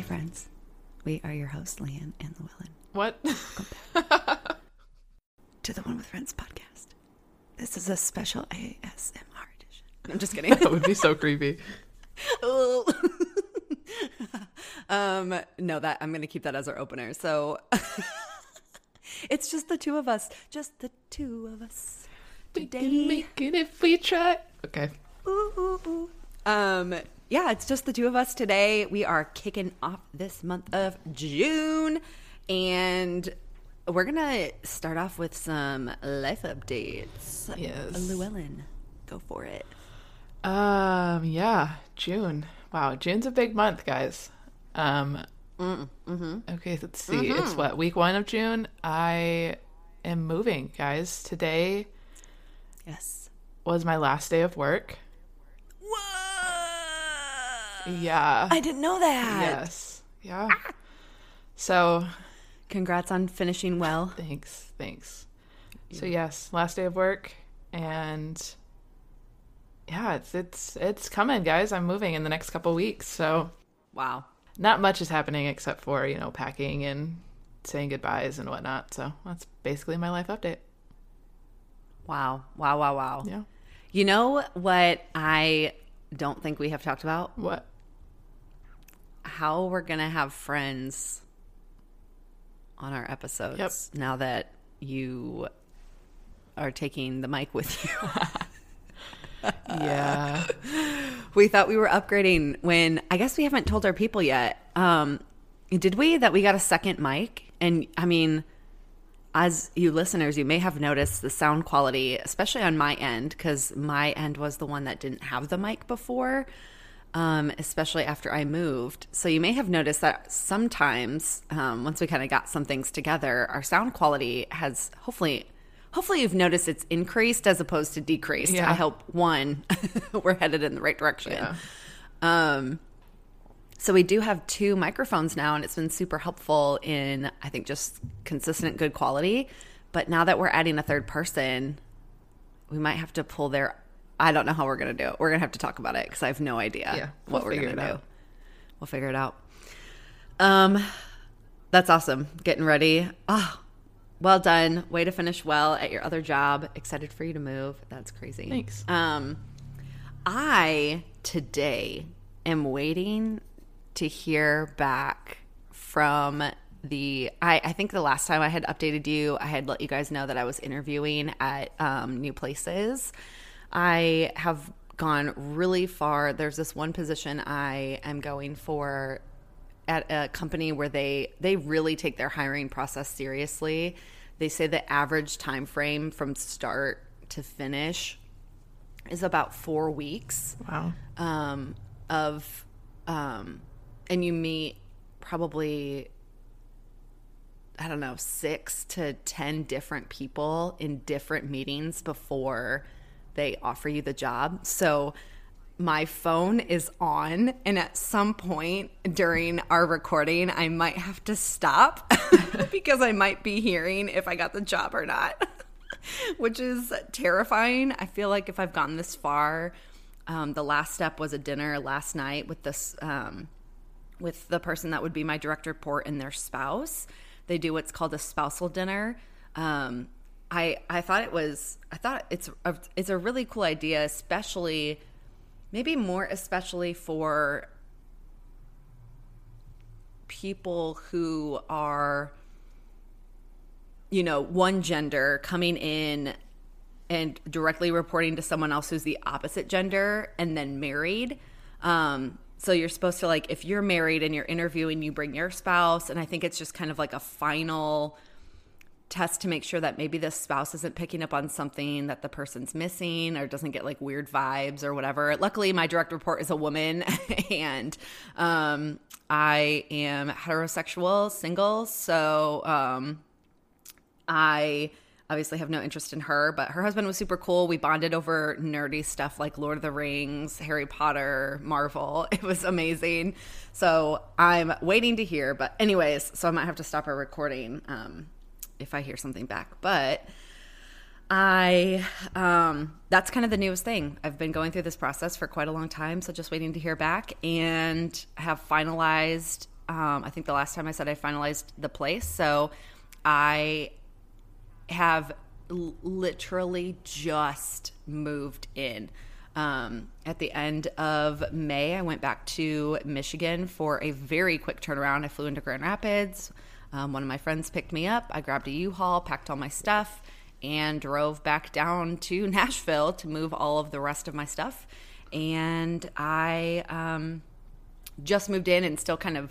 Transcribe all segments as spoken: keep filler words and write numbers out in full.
Hey friends, we are your hosts, Leanne and Llewellyn. What? Welcome back to the One with Friends podcast. This is a special A S M R edition. I'm just kidding. That would be so creepy. um, no, that I'm going to keep that as our opener. So it's just the two of us. Just the two of us. Today. We can make it if we try. Okay. Ooh, ooh, ooh. Um, yeah, it's just the two of us today. We are kicking off this month of June, and we're going to start off with some life updates. Yes. Llewellyn, go for it. Um, yeah, June. Wow, June's a big month, guys. Um, mm-hmm. Okay, let's see. Mm-hmm. It's what, week one of June? I am moving, guys. Today yes. was my last day of work. Yeah. I didn't know that. Yes. Yeah. Ah. So congrats on finishing well. Thanks. Thanks. Yeah. So yes, last day of work, and yeah, it's it's it's coming, guys. I'm moving in the next couple weeks. So wow. Not much is happening except for, you know, packing and saying goodbyes and whatnot. So that's basically my life update. Wow. Wow, wow, wow. Yeah. You know what I don't think we have talked about? What? How we're going to have friends on our episodes yep. now that you are taking the mic with you. Yeah. We thought we were upgrading when, I guess we haven't told our people yet. Um, did we? That we got a second mic? And I mean, as you listeners, you may have noticed the sound quality, especially on my end, because my end was the one that didn't have the mic before, um, especially after I moved. So you may have noticed that sometimes um, once we kind of got some things together, our sound quality has hopefully hopefully you've noticed it's increased as opposed to decreased. Yeah. I hope, one, we're headed in the right direction. Yeah. Um So we do have two microphones now, and it's been super helpful in, I think, just consistent good quality. But now that we're adding a third person, we might have to pull their – I don't know how we're going to do it. We're going to have to talk about it because I have no idea yeah, we'll what we're going to do. We'll figure it out. Um, that's awesome. Getting ready. Oh, well done. Way to finish well at your other job. Excited for you to move. That's crazy. Thanks. Um, I, today, am waiting – to hear back from the, I, I think the last time I had updated you, I had let you guys know that I was interviewing at um, new places. I have gone really far. There's this one position I am going for at a company where they, they really take their hiring process seriously. They say the average time frame from start to finish is about four weeks. Wow. Um, of, um, and you meet probably, I don't know, six to ten different people in different meetings before they offer you the job. So my phone is on, and at some point during our recording, I might have to stop because I might be hearing if I got the job or not, which is terrifying. I feel like if I've gotten this far, um, the last step was a dinner last night with this um, – with the person that would be my direct report and their spouse. They do what's called a spousal dinner. Um, I I thought it was I thought it's a, it's a really cool idea, especially maybe more especially for people who are, you know, one gender coming in and directly reporting to someone else who's the opposite gender and then married. Um, So you're supposed to, like, if you're married and you're interviewing, you bring your spouse. And I think it's just kind of like a final test to make sure that maybe the spouse isn't picking up on something that the person's missing or doesn't get, like, weird vibes or whatever. Luckily, my direct report is a woman, and um, I am heterosexual, single. So um, I obviously have no interest in her, but her husband was super cool. We bonded over nerdy stuff like Lord of the Rings, Harry Potter, Marvel. It was amazing. So I'm waiting to hear. But anyways, so I might have to stop our recording um, if I hear something back. But I um, that's kind of the newest thing. I've been going through this process for quite a long time, so just waiting to hear back, and have finalized um, I think the last time I said I finalized the place. So I have l- literally just moved in. Um, at the end of May, I went back to Michigan for a very quick turnaround. I flew into Grand Rapids. Um, one of my friends picked me up. I grabbed a U-Haul, packed all my stuff, and drove back down to Nashville to move all of the rest of my stuff. And I um, just moved in and still kind of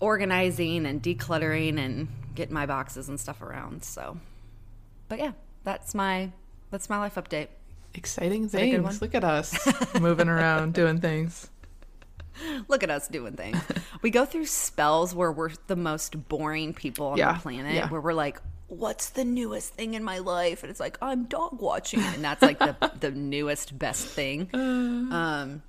organizing and decluttering and getting my boxes and stuff around. So, but yeah, that's my that's my life update. Exciting things. Look at us moving around, doing things. Look at us doing things. We go through spells where we're the most boring people on yeah, the planet, yeah. where we're like, what's the newest thing in my life? And it's like, I'm dog watching. And that's like the, the newest, best thing. Um,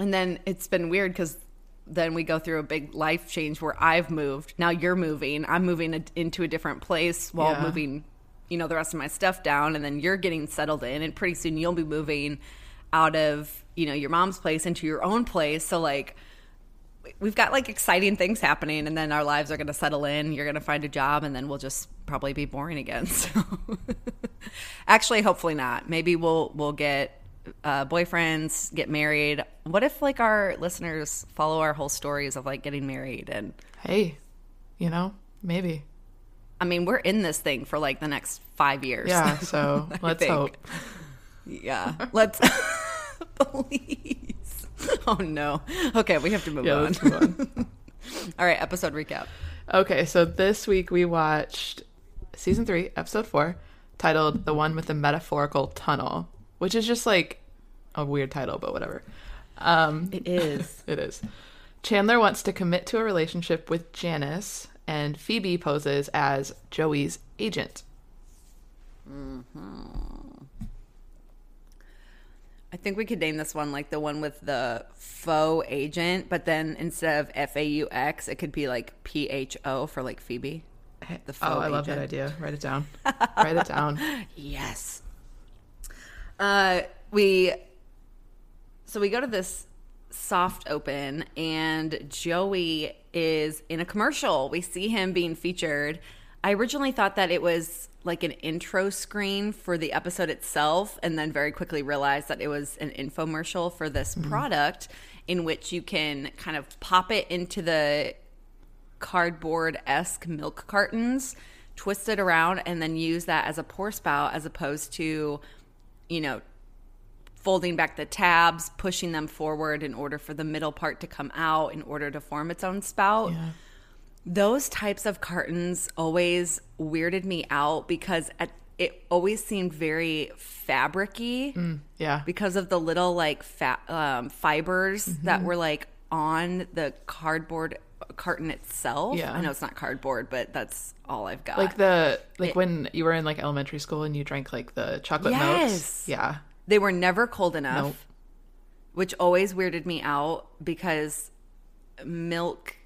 and then it's been weird because then we go through a big life change where I've moved. Now you're moving. I'm moving a, into a different place while yeah. moving, you know, the rest of my stuff down. And then you're getting settled in. And pretty soon you'll be moving out of, you know, your mom's place into your own place. So like, we've got like exciting things happening, and then our lives are going to settle in. You're going to find a job, and then we'll just probably be boring again. So actually, hopefully not. Maybe we'll we'll get uh, boyfriends, get married. What if like our listeners follow our whole stories of like getting married? And hey, you know, maybe. I mean, we're in this thing for like the next five years. Yeah, so let's think. hope. Yeah, let's please. Oh, no. Okay, we have to move yeah, on. Let's move on. All right, episode recap. Okay, so this week we watched season three, episode four, titled The One with the Metaphorical Tunnel, which is just like a weird title, but whatever. Um, it is. It is. Chandler wants to commit to a relationship with Janice, and Phoebe poses as Joey's agent. Mm-hmm. I think we could name this one like the one with the faux agent, but then instead of F A U X, it could be like P H O for like Phoebe. The faux oh, I agent. Love that idea. Write it down. Write it down. Yes. Uh, we so we go to this soft open, and Joey is in a commercial. We see him being featured. I originally thought that it was like an intro screen for the episode itself, and then very quickly realized that it was an infomercial for this mm-hmm. product in which you can kind of pop it into the cardboard-esque milk cartons, twist it around, and then use that as a pour spout as opposed to, you know, folding back the tabs, pushing them forward in order for the middle part to come out in order to form its own spout. Yeah. Those types of cartons always weirded me out because at, it always seemed very fabric-y. Mm, yeah. Because of the little like fa- um, fibers mm-hmm. that were like on the cardboard carton itself. Yeah. I know it's not cardboard, but that's all I've got. Like the like it, when you were in like elementary school and you drank like the chocolate yes. milks. Yeah. They were never cold enough, nope. which always weirded me out because milk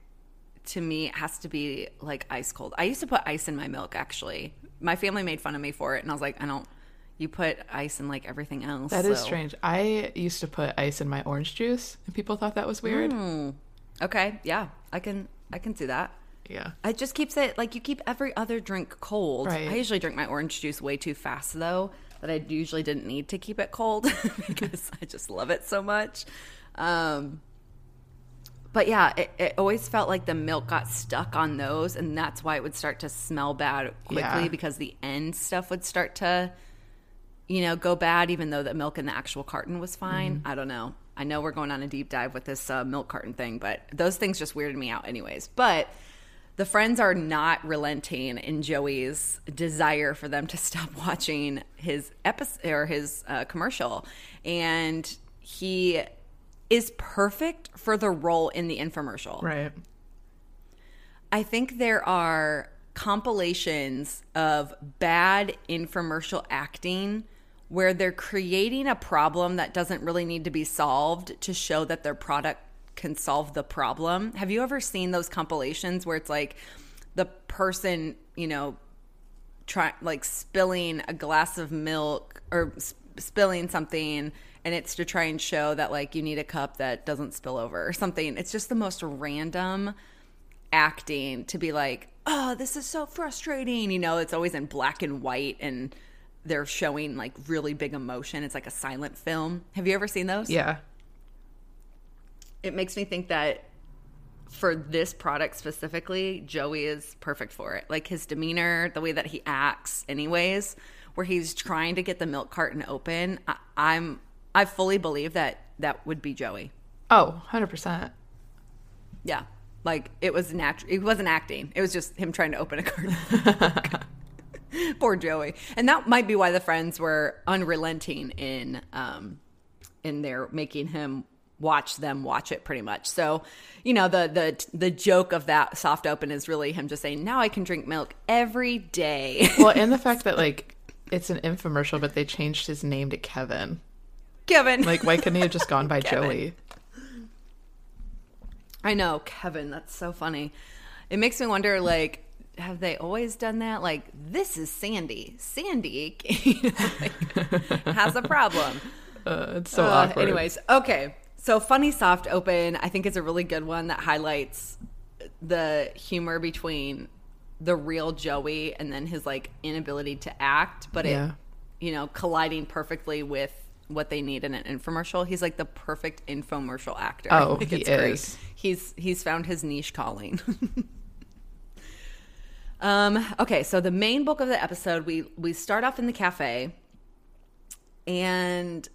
to me, it has to be like ice cold. I used to put ice in my milk, actually. My family made fun of me for it, and I was like, I don't, you put ice in like everything else. That so. is strange. I used to put ice in my orange juice, and people thought that was weird. Mm. Okay, yeah, I can, I can do that. Yeah. It just keeps it, like you keep every other drink cold. Right. I usually drink my orange juice way too fast, though, that I usually didn't need to keep it cold because I just love it so much. Um But yeah, it, it always felt like the milk got stuck on those, and that's why it would start to smell bad quickly yeah. because the end stuff would start to, you know, go bad, even though the milk in the actual carton was fine. Mm-hmm. I don't know. I know we're going on a deep dive with this uh, milk carton thing, but those things just weirded me out anyways. But the friends are not relenting in Joey's desire for them to stop watching his episode or his uh, commercial, and he is perfect for the role in the infomercial. Right. I think there are compilations of bad infomercial acting where they're creating a problem that doesn't really need to be solved to show that their product can solve the problem. Have you ever seen those compilations where it's like the person, you know, try, like spilling a glass of milk or sp- spilling something and it's to try and show that, like, you need a cup that doesn't spill over or something. It's just the most random acting to be like, oh, this is so frustrating. You know, it's always in black and white, and they're showing, like, really big emotion. It's like a silent film. Have you ever seen those? Yeah. It makes me think that for this product specifically, Joey is perfect for it. Like, his demeanor, the way that he acts anyways, where he's trying to get the milk carton open, I, I'm I fully believe that that would be Joey. Oh, one hundred percent. Yeah. Like, it was natural. It wasn't acting. It was just him trying to open a carton. Poor Joey. And that might be why the friends were unrelenting in um in their making him watch them watch it, pretty much. So, you know, the the the joke of that soft open is really him just saying, now I can drink milk every day. Well, and the fact that, like, it's an infomercial, but they changed his name to Kevin. Kevin. Like, why couldn't he have just gone by Kevin. Joey? I know, Kevin. That's so funny. It makes me wonder, like, have they always done that? Like, this is Sandy. Sandy you know, like, has a problem. Uh, it's so uh, awkward. Anyways, okay. So funny soft open, I think, is a really good one that highlights the humor between the real Joey and then his, like, inability to act, but yeah. it, you know, colliding perfectly with what they need in an infomercial. He's like the perfect infomercial actor. Oh, like, he it's is. Great. He's he's found his niche calling. Um, okay, so the main bulk of the episode, we we start off in the cafe, and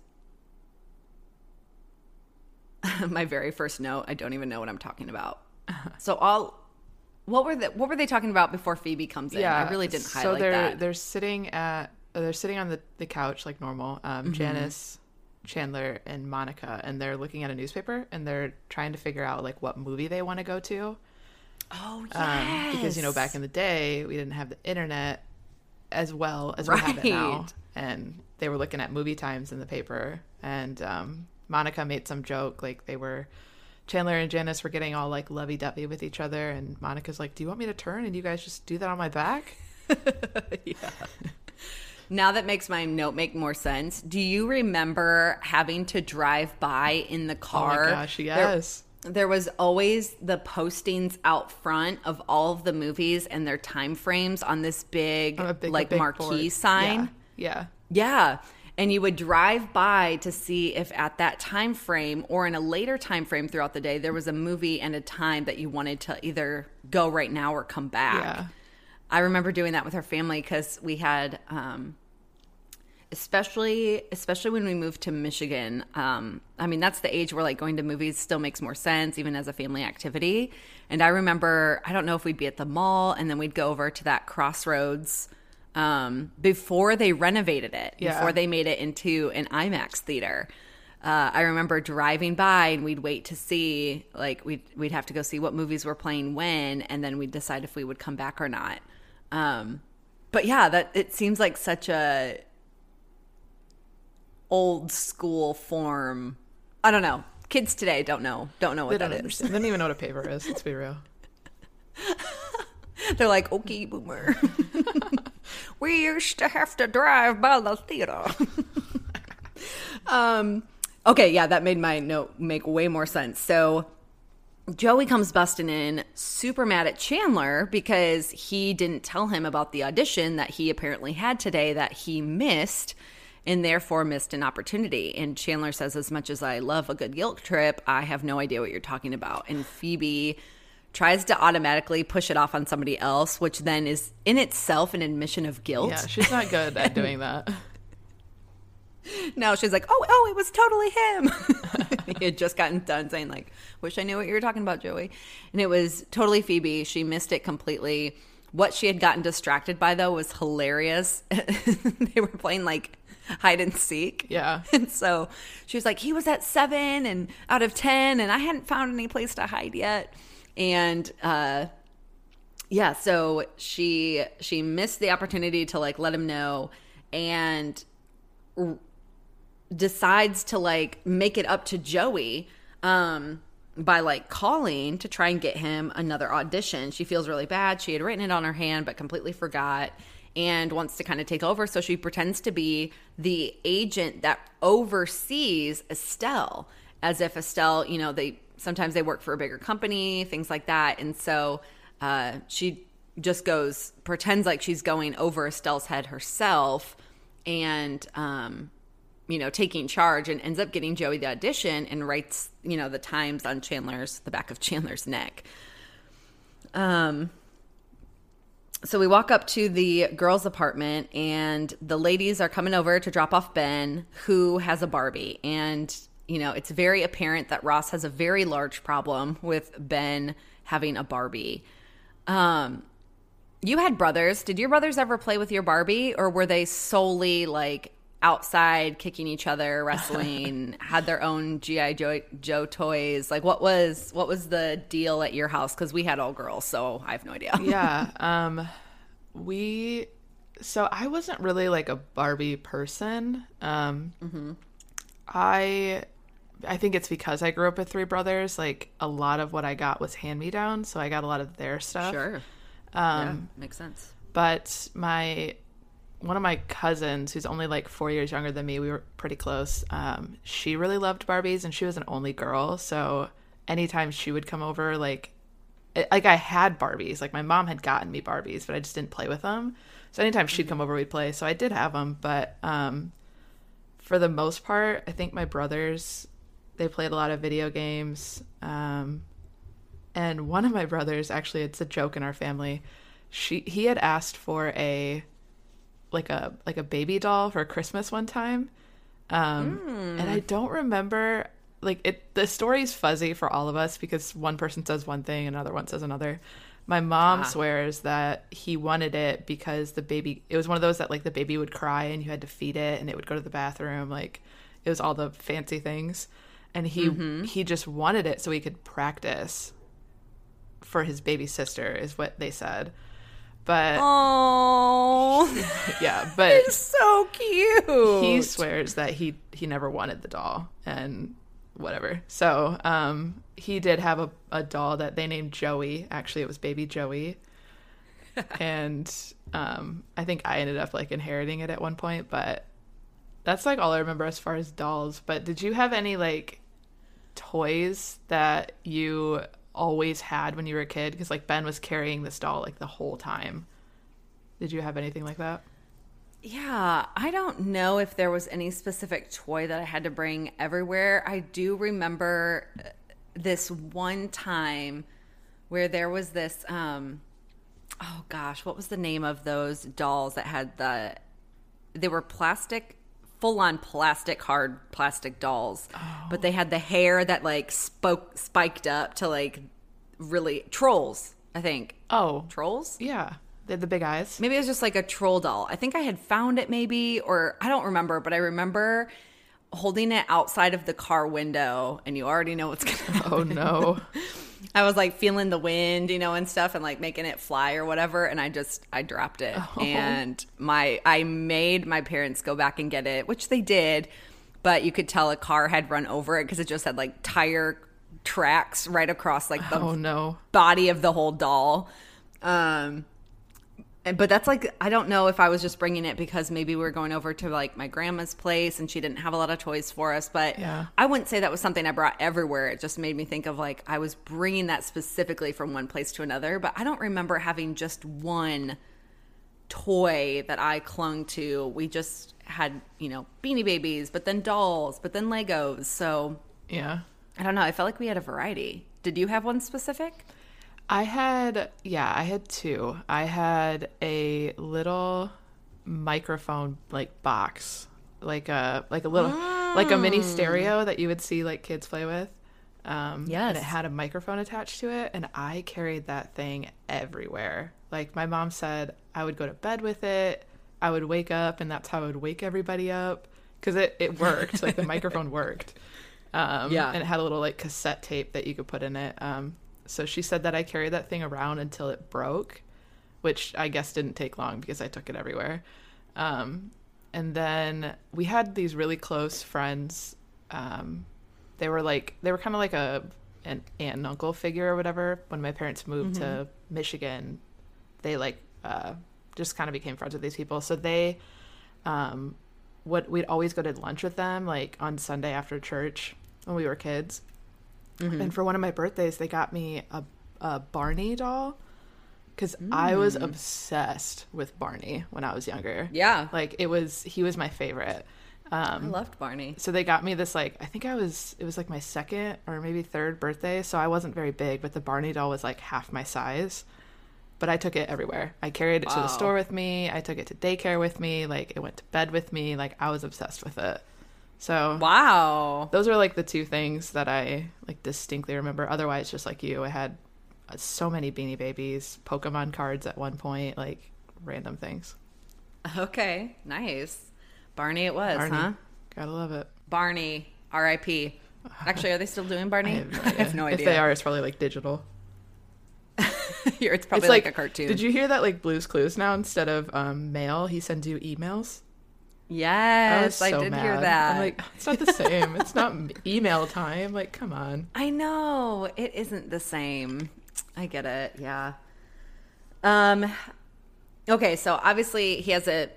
my very first note, I don't even know what I'm talking about. So all what were the what were they talking about before Phoebe comes in? Yeah, I really didn't highlight that. So they're that. they're sitting at they're sitting on the, the couch like normal. Um, mm-hmm. Janice, Chandler, and Monica, and they're looking at a newspaper, and they're trying to figure out, like, what movie they want to go to. Oh, yes. Um, because, you know, back in the day, we didn't have the internet as well as right. we have it now. And they were looking at movie times in the paper. And um, Monica made some joke, like, they were, Chandler and Janice were getting all, like, lovey-dovey with each other. And Monica's like, do you want me to turn and you guys just do that on my back? Yeah. Now that makes my note make more sense. Do you remember having to drive by in the car? Oh, my gosh, yes. There- There was always the postings out front of all of the movies and their time frames on this big, on big like, big marquee board. Sign. Yeah. yeah. Yeah. And you would drive by to see if at that time frame or in a later time frame throughout the day, there was a movie and a time that you wanted to either go right now or come back. Yeah. I remember doing that with our family because we had um, – Especially, especially when we moved to Michigan. Um, I mean, that's the age where, like, going to movies still makes more sense, even as a family activity. And I remember, I don't know if we'd be at the mall, and then we'd go over to that Crossroads um, before they renovated it, yeah. before they made it into an IMAX theater. Uh, I remember driving by, and we'd wait to see, like, we'd we'd have to go see what movies were playing when, and then we'd decide if we would come back or not. Um, but yeah, that it seems like such a old school form. I don't know. Kids today don't know. Don't know what that is. They don't even know what a paper is. Let's be real. They're like, okay, boomer. We used to have to drive by the theater. um, okay, yeah, that made my note make way more sense. So Joey comes busting in, super mad at Chandler because he didn't tell him about the audition that he apparently had today that he missed, and therefore missed an opportunity. And Chandler says, as much as I love a good guilt trip, I have no idea what you're talking about. And Phoebe tries to automatically push it off on somebody else, which then is in itself an admission of guilt. Yeah, she's not good at doing that. No, she's like, oh, oh, it was totally him. He had just gotten done saying, like, wish I knew what you were talking about, Joey. And it was totally Phoebe. She missed it completely. What she had gotten distracted by, though, was hilarious. They were playing, like, hide and seek. Yeah. And so she was like, he was at seven and out of ten, and I hadn't found any place to hide yet. And uh yeah, so she she missed the opportunity to, like, let him know, and r- decides to, like, make it up to Joey um by, like, calling to try and get him another audition. She feels really bad. She had written it on her hand but completely forgot. and wants to kind of take over. So she pretends to be the agent that oversees Estelle, as if Estelle, you know, they sometimes they work for a bigger company, things like that. And so uh, she just goes, pretends like she's going over Estelle's head herself and, um, you know, taking charge, and ends up getting Joey the audition and writes, you know, the times on Chandler's, the back of Chandler's neck. Um. So we walk up to the girls' apartment, and the ladies are coming over to drop off Ben, who has a Barbie. And, you know, it's very apparent that Ross has a very large problem with Ben having a Barbie. Um, you had brothers. Did your brothers ever play with your Barbie, or were they solely, like, outside kicking each other, wrestling, had their own G I Joe toys? Like, what was what was the deal at your house? Because we had all girls, so I have no idea. Yeah, um, we so I wasn't really like a Barbie person. Um, mm-hmm. I I think it's because I grew up with three brothers. Like, a lot of what I got was hand me down, so I got a lot of their stuff. Sure, um, yeah, makes sense. But my one of my cousins, who's only like four years younger than me, we were pretty close. Um, she really loved Barbies, and she was an only girl. So anytime she would come over, like, it, like I had Barbies, like my mom had gotten me Barbies, but I just didn't play with them. So anytime she'd come over, we'd play. So I did have them. But um, for the most part, I think my brothers, they played a lot of video games. Um, and one of my brothers, actually, it's a joke in our family. She, he had asked for a, like a like a baby doll for Christmas one time, um, mm. and I don't remember, like, it. The story's fuzzy for all of us because one person says one thing, another one says another. My mom ah. swears that he wanted it because the baby, it was one of those that, like, the baby would cry and you had to feed it and it would go to the bathroom. Like, it was all the fancy things, and he mm-hmm. he just wanted it so he could practice for his baby sister, is what they said. But oh yeah, but it's so cute. He swears that he he never wanted the doll and whatever. So um, he did have a, a doll that they named Joey. Actually, it was Baby Joey, and um, I think I ended up like inheriting it at one point. But that's like all I remember as far as dolls. But did you have any like toys that you always had when you were a kid? Because like Ben was carrying this doll like the whole time. Did you have anything like that? Yeah, I don't know if there was any specific toy that I had to bring everywhere. I do remember this one time where there was this um oh gosh, what was the name of those dolls that had the they were plastic full-on plastic, hard plastic dolls. Oh. But they had the hair that, like, spoke, spiked up to, like, really... Trolls, I think. Oh. Trolls? Yeah. They had the big eyes. Maybe it was just, like, a troll doll. I think I had found it, maybe, or... I don't remember, but I remember holding it outside of the car window, and you already know what's going to happen. Oh, no. I was, like, feeling the wind, you know, and stuff, and, like, making it fly or whatever, and I just, I dropped it. Oh. And my, I made my parents go back and get it, which they did, but you could tell a car had run over it because it just had, like, tire tracks right across, like, the oh, no. body of the whole doll. Um, but that's, like, I don't know if I was just bringing it because maybe we were going over to, like, my grandma's place and she didn't have a lot of toys for us, but yeah. I wouldn't say that was something I brought everywhere. It just made me think of, like, I was bringing that specifically from one place to another, but I don't remember having just one toy that I clung to. We just had, you know, Beanie Babies, but then dolls, but then Legos. So yeah, I don't know. I felt like we had a variety. Did you have one specific? I had, yeah, I had two. I had a little microphone, like, box, like a, like a little, mm. like a mini stereo that you would see, like, kids play with. Um, yes. And it had a microphone attached to it, and I carried that thing everywhere. Like, my mom said I would go to bed with it, I would wake up, and that's how I would wake everybody up, because it, it worked. Like, the microphone worked. Um, yeah. And it had a little, like, cassette tape that you could put in it. Um So she said that I carried that thing around until it broke, which I guess didn't take long because I took it everywhere. Um, and then we had these really close friends. Um, they were like they were kind of like a an aunt and uncle figure or whatever. When my parents moved mm-hmm. to Michigan, they like uh, just kind of became friends with these people. So they, um, what we'd always go to lunch with them, like on Sunday after church when we were kids. Mm-hmm. And for one of my birthdays, they got me a, a Barney doll. Because mm. I was obsessed with Barney when I was younger. Yeah. Like, it was, he was my favorite. Um, I loved Barney. So they got me this, like, I think I was, it was like my second or maybe third birthday. So I wasn't very big, but the Barney doll was like half my size. But I took it everywhere. I carried it wow. to the store with me. I took it to daycare with me. Like, it went to bed with me. Like, I was obsessed with it. So wow. Those are like the two things that I like distinctly remember. Otherwise, just like you, I had so many Beanie Babies, Pokemon cards at one point, like random things. Okay, nice. Barney it was, Barney. Huh? Gotta love it. Barney, R I P Actually, are they still doing Barney? I have no idea. I have no idea. If they are, it's probably like digital. It's probably it's like, like a cartoon. Did you hear that like Blue's Clues now instead of um, mail, he sends you emails? Yes, I, so I did mad. hear that. I'm like, it's not the same. It's not email time. Like, come on. I know. It isn't the same. I get it. Yeah. Um, okay. So obviously he has a,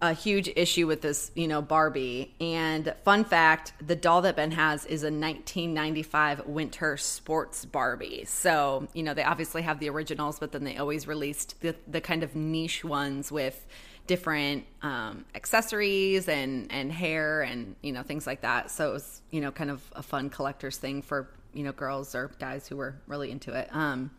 a huge issue with this, you know, Barbie. And fun fact, the doll that Ben has is a nineteen ninety-five winter sports Barbie. So, you know, they obviously have the originals, but then they always released the, the kind of niche ones with different, um, accessories and, and hair and, you know, things like that. So it was, you know, kind of a fun collector's thing for, you know, girls or guys who were really into it. Um,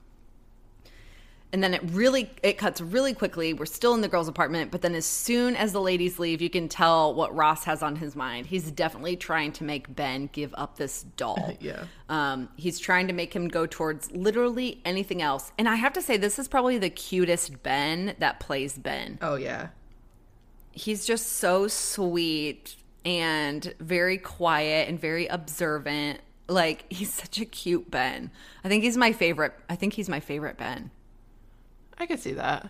and then it really, it cuts really quickly. We're still in the girls' apartment, but then as soon as the ladies leave, you can tell what Ross has on his mind. He's definitely trying to make Ben give up this doll. Yeah. Um, he's trying to make him go towards literally anything else. And I have to say, this is probably the cutest Ben that plays Ben. Oh, yeah. He's just so sweet and very quiet and very observant. Like, he's such a cute Ben. I think he's my favorite. I think he's my favorite Ben. I could see that.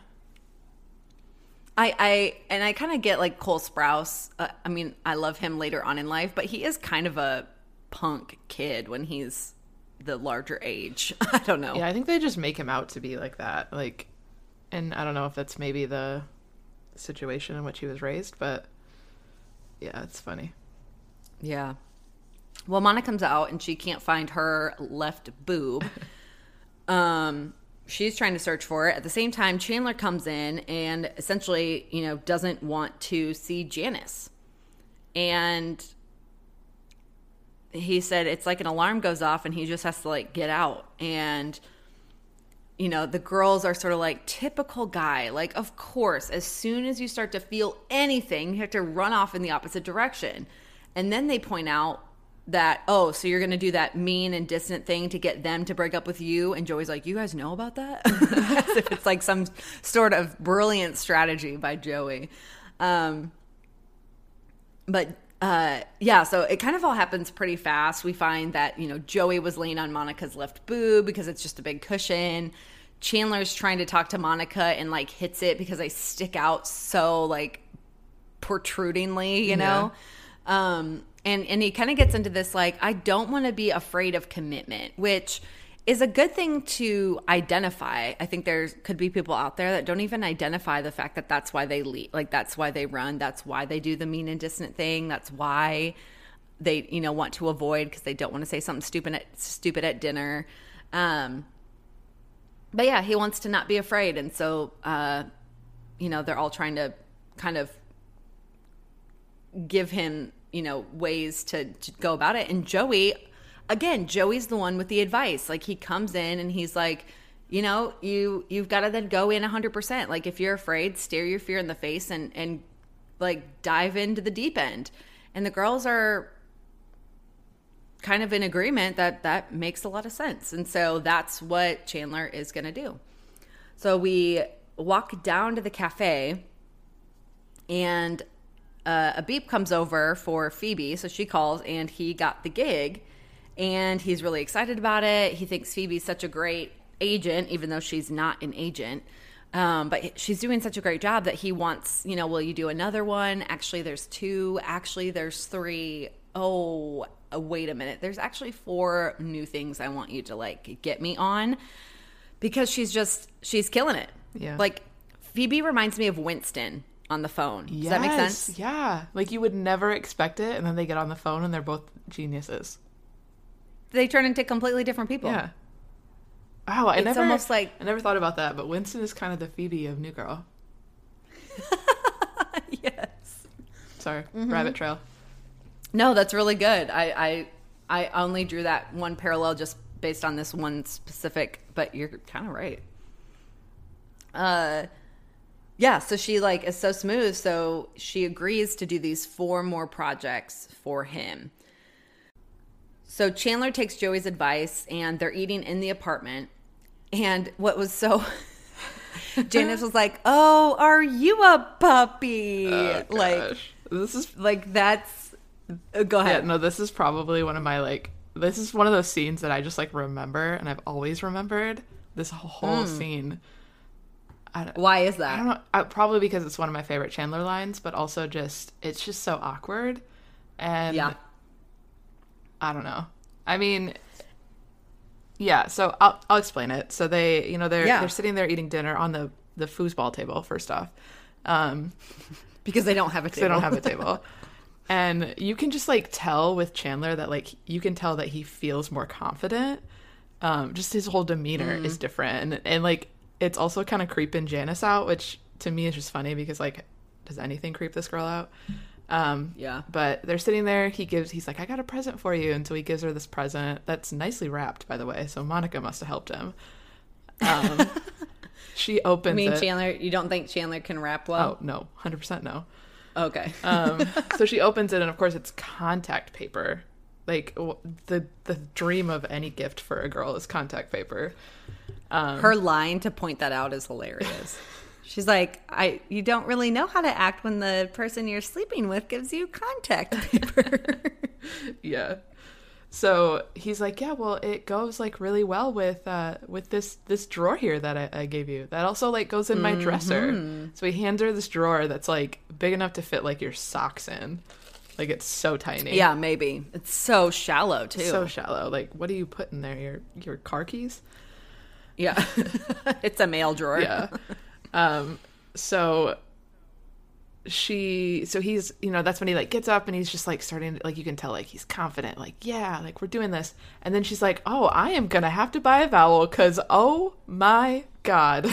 I, I and I kind of get, like, Cole Sprouse. Uh, I mean, I love him later on in life, but he is kind of a punk kid when he's the larger age. I don't know. Yeah, I think they just make him out to be like that. Like, and I don't know if that's maybe the situation in which he was raised, but, yeah, it's funny. Yeah. Well, Monica comes out, and she can't find her left boob. Um, she's trying to search for it. At the same time, Chandler comes in and essentially, you know, doesn't want to see Janice. And he said it's like an alarm goes off, and he just has to, like, get out. And, you know, the girls are sort of like, typical guy. Like, of course, as soon as you start to feel anything, you have to run off in the opposite direction. And then they point out that, oh, so you're going to do that mean and distant thing to get them to break up with you. And Joey's like, you guys know about that? As if it's like some sort of brilliant strategy by Joey. Um, but, uh, yeah, so it kind of all happens pretty fast. We find that, you know, Joey was laying on Monica's left boob because it's just a big cushion. Chandler's trying to talk to Monica and, like, hits it because they stick out so, like, protrudingly, you know? Yeah. Um And and he kind of gets into this, like, I don't want to be afraid of commitment, which is a good thing to identify. I think there could be people out there that don't even identify the fact that that's why they leave. Like, that's why they run. That's why they do the mean and distant thing. That's why they, you know, want to avoid because they don't want to say something stupid at, stupid at dinner. Um, but, yeah, he wants to not be afraid. And so, uh, you know, they're all trying to kind of give him, you know, ways to, to go about it. And Joey, again, Joey's the one with the advice. Like, he comes in and he's like, you know, you, you've got to then go in one hundred percent. Like, if you're afraid, stare your fear in the face and, and like, dive into the deep end. And the girls are kind of in agreement that that makes a lot of sense. And so that's what Chandler is going to do. So we walk down to the cafe and Uh, a beep comes over for Phoebe, so she calls, and he got the gig, and he's really excited about it. He thinks Phoebe's such a great agent, even though she's not an agent, um, but she's doing such a great job that he wants, you know, will you do another one? Actually, there's two. Actually, there's three. Oh, wait a minute. There's actually four new things I want you to, like, get me on, because she's just, she's killing it. Yeah. Like, Phoebe reminds me of Winston on the phone. Yes. Does that make sense? Yeah. Like, you would never expect it, and then they get on the phone, and they're both geniuses. They turn into completely different people. Yeah. Wow, I it's never, almost like... I never thought about that, but Winston is kind of the Phoebe of New Girl. Yes. Sorry, mm-hmm. rabbit trail. No, that's really good. I, I, I only drew that one parallel just based on this one specific, but you're kind of right. Uh, yeah, so she, like, is so smooth, so she agrees to do these four more projects for him. So Chandler takes Joey's advice, and they're eating in the apartment. And what was so... Janice was like, oh, are you a puppy? Oh, gosh. Like, this is... Like, that's... Go ahead. Yeah, no, this is probably one of my, like... This is one of those scenes that I just, like, remember, and I've always remembered this whole mm. scene. I don't, Why is that? I don't know. I, probably because it's one of my favorite Chandler lines, but also just... It's just so awkward. And... Yeah. I don't know. I mean, yeah, so I'll I'll explain it. So they, you know, they're yeah. they're sitting there eating dinner on the, the foosball table, first off. Um, because they don't have a table. They don't have a table. And you can just, like, tell with Chandler that, like, you can tell that he feels more confident. Um, just his whole demeanor mm. is different. And, and, like, it's also kind of creeping Janice out, which to me is just funny because, like, does anything creep this girl out? Um, yeah. But they're sitting there. He gives, he's like, I got a present for you. And so he gives her this present that's nicely wrapped, by the way. So Monica must have helped him. Um, she opens it. I mean, it. Chandler, you don't think Chandler can wrap well? Oh, no. one hundred percent no. Okay. um, so she opens it, and of course it's contact paper. Like, the the dream of any gift for a girl is contact paper. Um, her line to point that out is hilarious. She's like, I. You don't really know how to act when the person you're sleeping with gives you contact paper. Yeah. So he's like, yeah, well, it goes, like, really well with uh, with this this drawer here that I, I gave you. That also, like, goes in my mm-hmm. dresser. So he hands her this drawer that's, like, big enough to fit, like, your socks in. Like, it's so tiny. Yeah, maybe. It's so shallow too. It's so shallow. Like, what do you put in there? Your your car keys? Yeah. It's a mail drawer. Yeah. Um, so she, so he's, you know, that's when he, like, gets up and he's just, like, starting, like, you can tell, like, he's confident, like, yeah, like, we're doing this. And then she's like, oh, I am going to have to buy a vowel because, oh my God.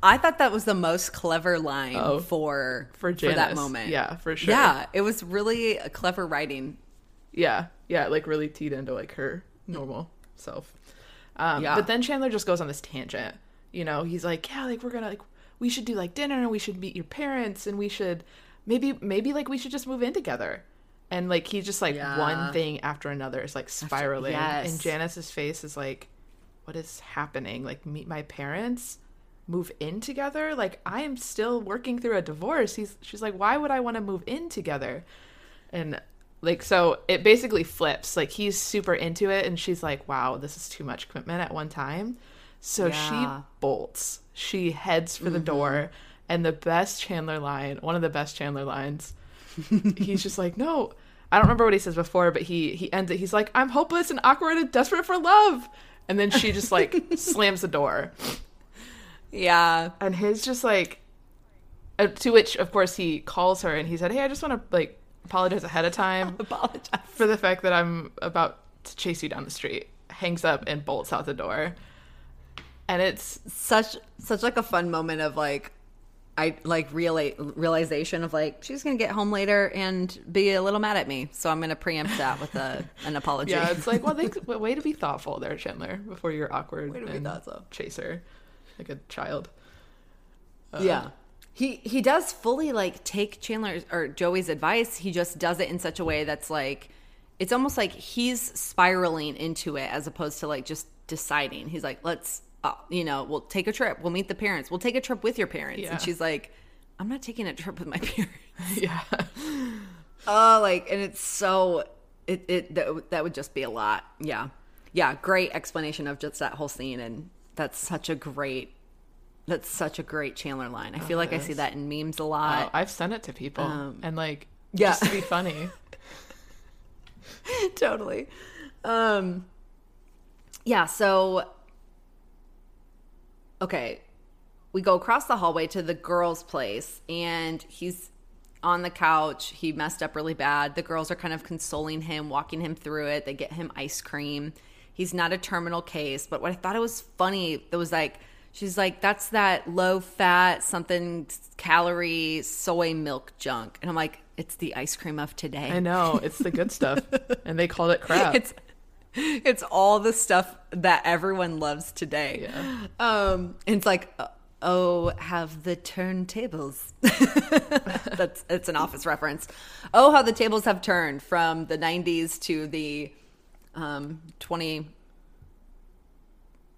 I thought that was the most clever line oh, for, for, for that moment. Yeah, for sure. Yeah. It was really clever writing. Yeah. Yeah. Like, really teed into, like, her normal self. Um, yeah. But then Chandler just goes on this tangent. You know, he's like, yeah, like, we're gonna, like, we should do, like, dinner, and we should meet your parents, and we should maybe maybe like, we should just move in together. And, like, he's just, like, yeah. one thing after another is, like, spiraling. Yes. And Janice's face is like, what is happening? Like, meet my parents, move in together? Like, I am still working through a divorce. He's she's like, why would I want to move in together? And, like, so it basically flips. Like, he's super into it, and she's like, wow, this is too much commitment at one time. So yeah. she bolts. She heads for the mm-hmm. door. And the best Chandler line, one of the best Chandler lines, he's just like, no, I don't remember what he says before, but he, he ends it. He's like, I'm hopeless and awkward and desperate for love. And then she just, like, slams the door. Yeah. And his just, like, uh, to which, of course, he calls her and he said, hey, I just want to, like, apologize ahead of time apologize. for the fact that I'm about to chase you down the street. Hangs up and bolts out the door. And it's such, such like a fun moment of, like, I like reala- realization of, like, she's going to get home later and be a little mad at me. So I'm going to preempt that with a, an apology. Yeah, it's like, well, thanks, way to be thoughtful there, Chandler, before you're awkward way to and be thoughtful. Chaser like a child. Uh, yeah. He, he does fully, like, take Chandler's or Joey's advice. He just does it in such a way that's, like, it's almost like he's spiraling into it as opposed to, like, just deciding. He's like, let's. You know, we'll take a trip. We'll meet the parents. We'll take a trip with your parents. Yeah. And she's like, I'm not taking a trip with my parents. Yeah. Oh, like, and it's so, it, it that, that would just be a lot. Yeah. Yeah. Great explanation of just that whole scene. And that's such a great, that's such a great Chandler line. I feel oh, like I see that in memes a lot. Oh, I've sent it to people. Um, and, like, yeah. just to be funny. Totally. Um, yeah. So... Okay, we go across the hallway to the girls' place, and he's on the couch. He messed up really bad. The girls are kind of consoling him, walking him through it. They get him ice cream. He's not a terminal case. But what I thought it was funny, it was like, she's like, that's that low-fat, something, calorie, soy milk junk. And I'm like, it's the ice cream of today. I know. It's the good stuff. And they called it crap. It's it's all the stuff that everyone loves today. Yeah. Um, and it's like, oh, have the turntables. That's it's an Office reference. Oh, how the tables have turned from the nineties to the um, twenty,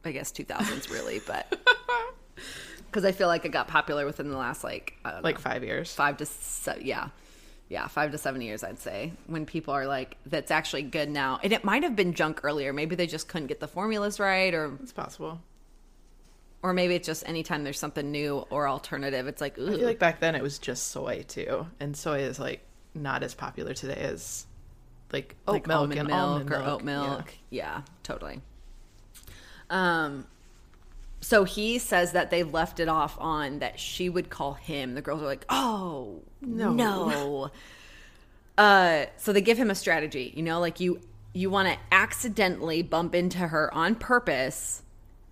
I guess two thousands really, but because I feel like it got popular within the last like I don't like know, five years, five to se- yeah, yeah, five to seven years I'd say when people are like that's actually good now, and it might have been junk earlier. Maybe they just couldn't get the formulas right, or it's possible. Or maybe it's just anytime there's something new or alternative, it's like, ooh. I feel like back then it was just soy, too. And soy is, like, not as popular today as, like, oat like milk almond and milk almond milk. Or oat milk. Yeah, yeah totally. Um, so he says that they left it off on that she would call him. The girls are like, oh, no. no. uh, so they give him a strategy, you know? Like, you, you want to accidentally bump into her on purpose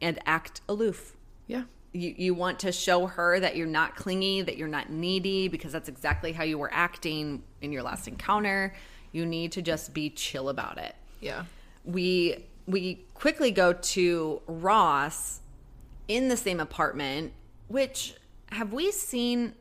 and act aloof. Yeah. You you want to show her that you're not clingy, that you're not needy, because that's exactly how you were acting in your last encounter. You need to just be chill about it. Yeah. We we quickly go to Ross in the same apartment, which have we seen?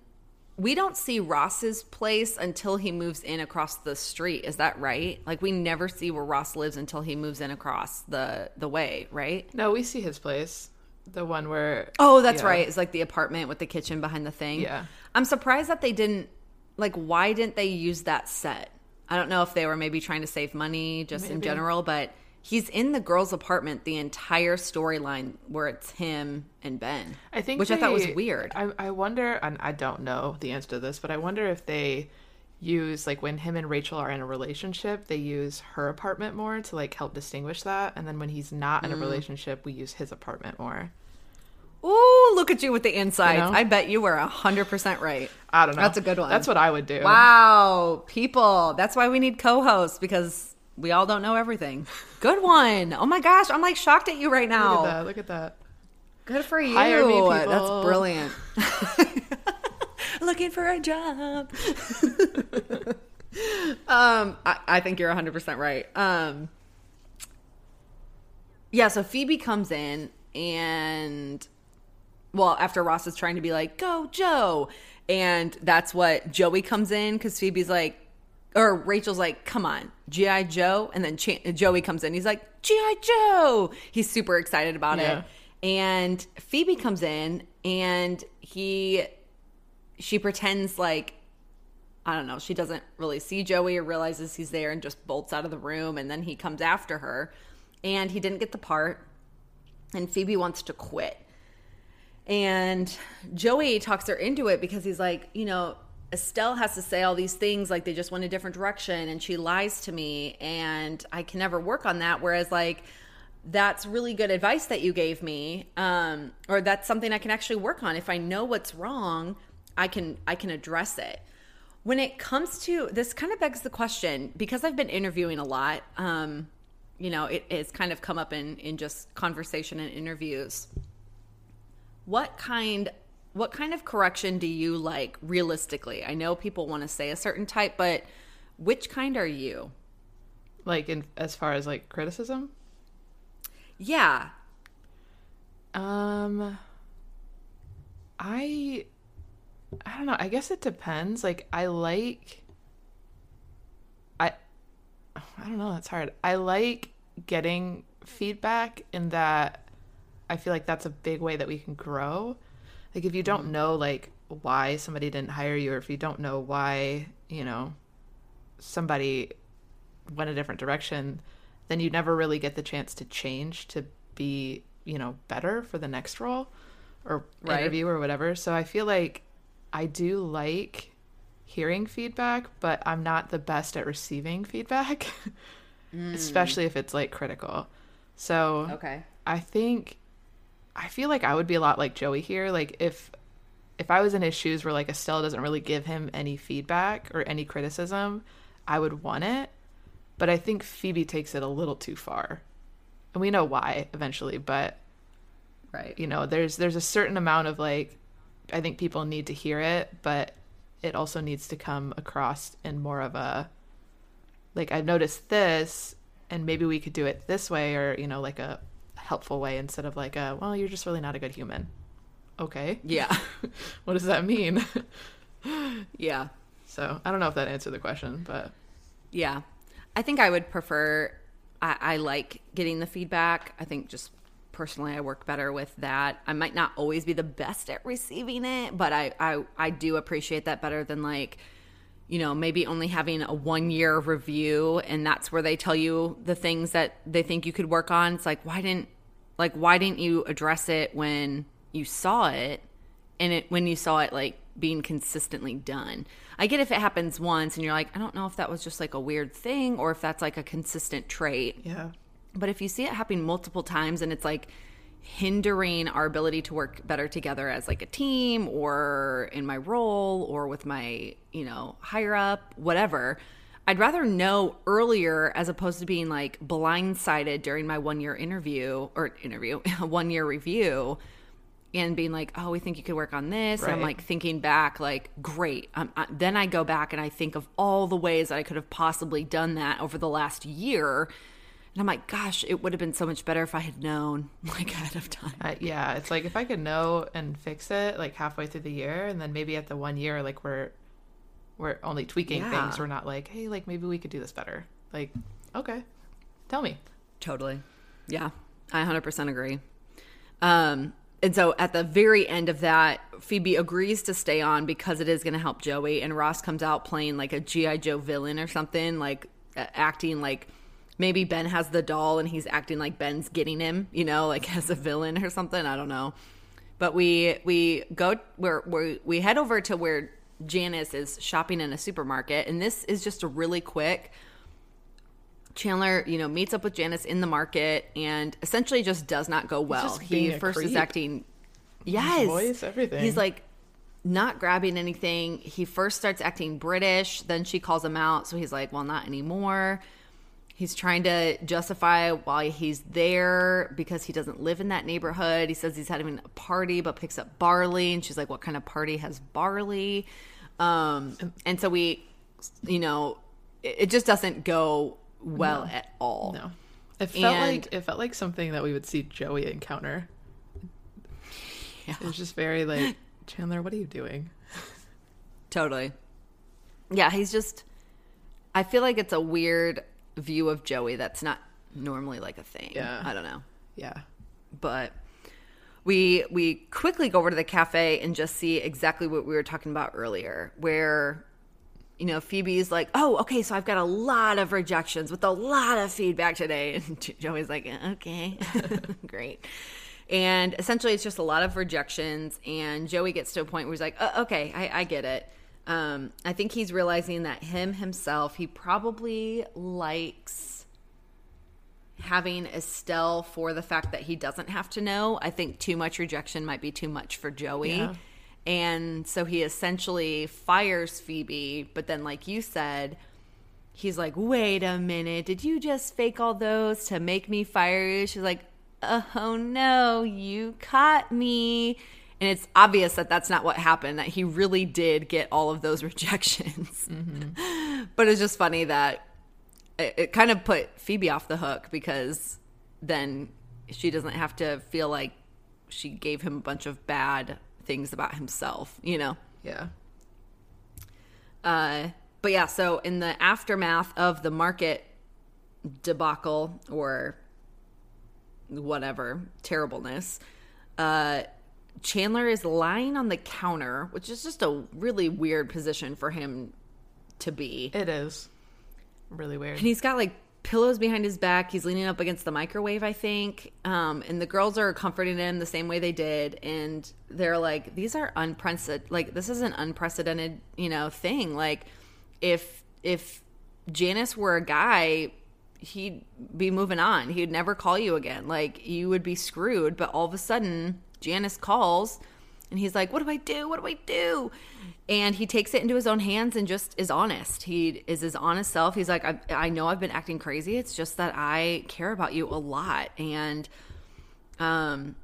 We don't see Ross's place until he moves in across the street. Is that right? Like, we never see where Ross lives until he moves in across the, the way, right? No, we see his place. The one where... Oh, that's yeah. right. It's like the apartment with the kitchen behind the thing. Yeah. I'm surprised that they didn't... Like, why didn't they use that set? I don't know if they were maybe trying to save money just maybe. in general, but he's in the girls' apartment the entire storyline where it's him and Ben, I think, which they, I thought was weird. I, I wonder, and I don't know the answer to this, but I wonder if they use, like, when him and Rachel are in a relationship, they use her apartment more to, like, help distinguish that. And then when he's not in a mm. relationship, we use his apartment more. Ooh, look at you with the insights. You know? I bet you were one hundred percent right. I don't know. That's a good one. That's what I would do. Wow, people. That's why we need co-hosts, because we all don't know everything. Good one. Oh, my gosh. I'm, like, shocked at you right now. Look at that. Look at that. Good for you. Hire me, people. That's brilliant. Looking for a job. um, I, I think you're one hundred percent right. Um, yeah, so Phoebe comes in and, well, after Ross is trying to be like, go, Joe. And that's what Joey comes in because Phoebe's like, or Rachel's like, come on, G I. Joe. And then Ch- Joey comes in. He's like, G I. Joe. He's super excited about yeah. it. And Phoebe comes in and he... She pretends like, I don't know, she doesn't really see Joey or realizes he's there and just bolts out of the room. And then he comes after her. And he didn't get the part. And Phoebe wants to quit. And Joey talks her into it because he's like, you know, Estelle has to say all these things like they just went a different direction. And she lies to me. And I can never work on that. Whereas, like, that's really good advice that you gave me. Um, or that's something I can actually work on. If I know what's wrong, I can I can address it. When it comes to this, kind of begs the question, because I've been interviewing a lot, um, you know, it has kind of come up in, in just conversation and interviews. What kind what kind of correction do you like realistically? I know people want to say a certain type, but which kind are you? Like, in as far as like criticism? Yeah. Um I I don't know. I guess it depends. Like, I like, I, I don't know. That's hard. I like getting feedback in that I feel like that's a big way that we can grow. Like, if you don't know, like, why somebody didn't hire you, or if you don't know why, you know, somebody went a different direction, then you never really get the chance to change to be, you know, better for the next role or right. interview or whatever. So I feel like I do like hearing feedback, but I'm not the best at receiving feedback, mm. especially if it's, like, critical. So okay. I think I feel like I would be a lot like Joey here. Like if if I was in his shoes where like Estelle doesn't really give him any feedback or any criticism, I would want it. But I think Phoebe takes it a little too far. And we know why eventually, but right. You know, there's there's a certain amount of like I think people need to hear it, but it also needs to come across in more of a like I've noticed this and maybe we could do it this way, or you know, like a helpful way instead of like a well, you're just really not a good human. Okay. Yeah. What does that mean? Yeah. So I don't know if that answered the question, but yeah. I think I would prefer, I, I like getting the feedback. I think just personally I work better with that. I might not always be the best at receiving it, but I, I, I do appreciate that better than like, you know, maybe only having a one-year review and that's where they tell you the things that they think you could work on. It's like, why didn't, like, why didn't you address it when you saw it and it, when you saw it, like, being consistently done. I get if it happens once and you're like, I don't know if that was just like a weird thing or if that's like a consistent trait. Yeah. But if you see it happening multiple times and it's like hindering our ability to work better together as like a team or in my role or with my, you know, higher up, whatever, I'd rather know earlier as opposed to being like blindsided during my one year interview or interview, one year review. And being like, oh, we think you could work on this. Right. And I'm like thinking back, like, great. Um, I, then I go back and I think of all the ways that I could have possibly done that over the last year. And I'm like, gosh, it would have been so much better if I had known like ahead of time. Uh, yeah, it's like if I could know and fix it like halfway through the year, and then maybe at the one year, like we're we're only tweaking yeah. things. We're not like, hey, like maybe we could do this better. Like, okay, tell me. Totally. Yeah, I one hundred percent agree. Um. And so at the very end of that, Phoebe agrees to stay on because it is going to help Joey. And Ross comes out playing like a G I Joe villain or something, like uh, acting like maybe Ben has the doll and he's acting like Ben's getting him, you know, like as a villain or something. I don't know. But we we go where we we head over to where Janice is shopping in a supermarket. And this is just a really quick. Chandler, you know, meets up with Janice in the market and essentially just does not go well. He first creep. is acting, yes, his voice, everything. He's like not grabbing anything. He first starts acting British. Then she calls him out. So he's like, well, not anymore. He's trying to justify why he's there because he doesn't live in that neighborhood. He says he's having a party, but picks up barley. And she's like, what kind of party has barley? Um, and so we, you know, it, it just doesn't go well no. at all. No. It felt and, like it felt like something that we would see Joey encounter. Yeah. It was just very like, Chandler, what are you doing? Totally. Yeah, he's just I feel like it's a weird view of Joey that's not normally like a thing. Yeah. I don't know. Yeah. But we we quickly go over to the cafe and just see exactly what we were talking about earlier, where you know, Phoebe's like, oh, okay, so I've got a lot of rejections with a lot of feedback today. And Joey's like, okay, great. And essentially it's just a lot of rejections. And Joey gets to a point where he's like, oh, okay, I, I get it. Um, I think he's realizing that him himself, he probably likes having Estelle for the fact that he doesn't have to know. I think too much rejection might be too much for Joey. Yeah. And so he essentially fires Phoebe, but then like you said, he's like, wait a minute, did you just fake all those to make me fire you? She's like, oh no, you caught me. And it's obvious that that's not what happened, that he really did get all of those rejections. Mm-hmm. But it's just funny that it, it kind of put Phoebe off the hook because then she doesn't have to feel like she gave him a bunch of bad things about himself, you know? Yeah. Uh, but yeah, so in the aftermath of the market debacle or whatever, terribleness, uh, Chandler is lying on the counter, which is just a really weird position for him to be. It is. Really weird. And he's got like pillows behind his back. He's leaning up against the microwave, I think. Um, and the girls are comforting him the same way they did. And they're like, these are unprecedented. Like, this is an unprecedented, you know, thing. Like, if if Janice were a guy, he'd be moving on. He'd never call you again. Like, you would be screwed. But all of a sudden, Janice calls, and he's like, what do I do? What do I do? And he takes it into his own hands and just is honest. He is his honest self. He's like, I, I know I've been acting crazy. It's just that I care about you a lot. And um,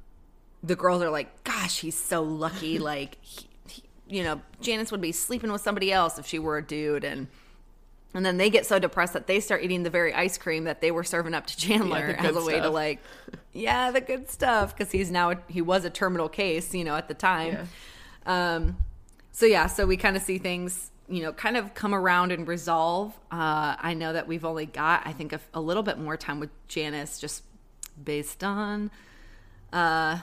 the girls are like, gosh, he's so lucky. Like, he, he, you know, Janice would be sleeping with somebody else if she were a dude. And and then they get so depressed that they start eating the very ice cream that they were serving up to Chandler yeah, as a way stuff. to like, yeah, the good stuff. Because he's now, he was a terminal case, you know, at the time. Yeah. Um, so, yeah, so we kind of see things, you know, kind of come around and resolve. Uh, I know that we've only got, I think, a, a little bit more time with Janice just based on uh,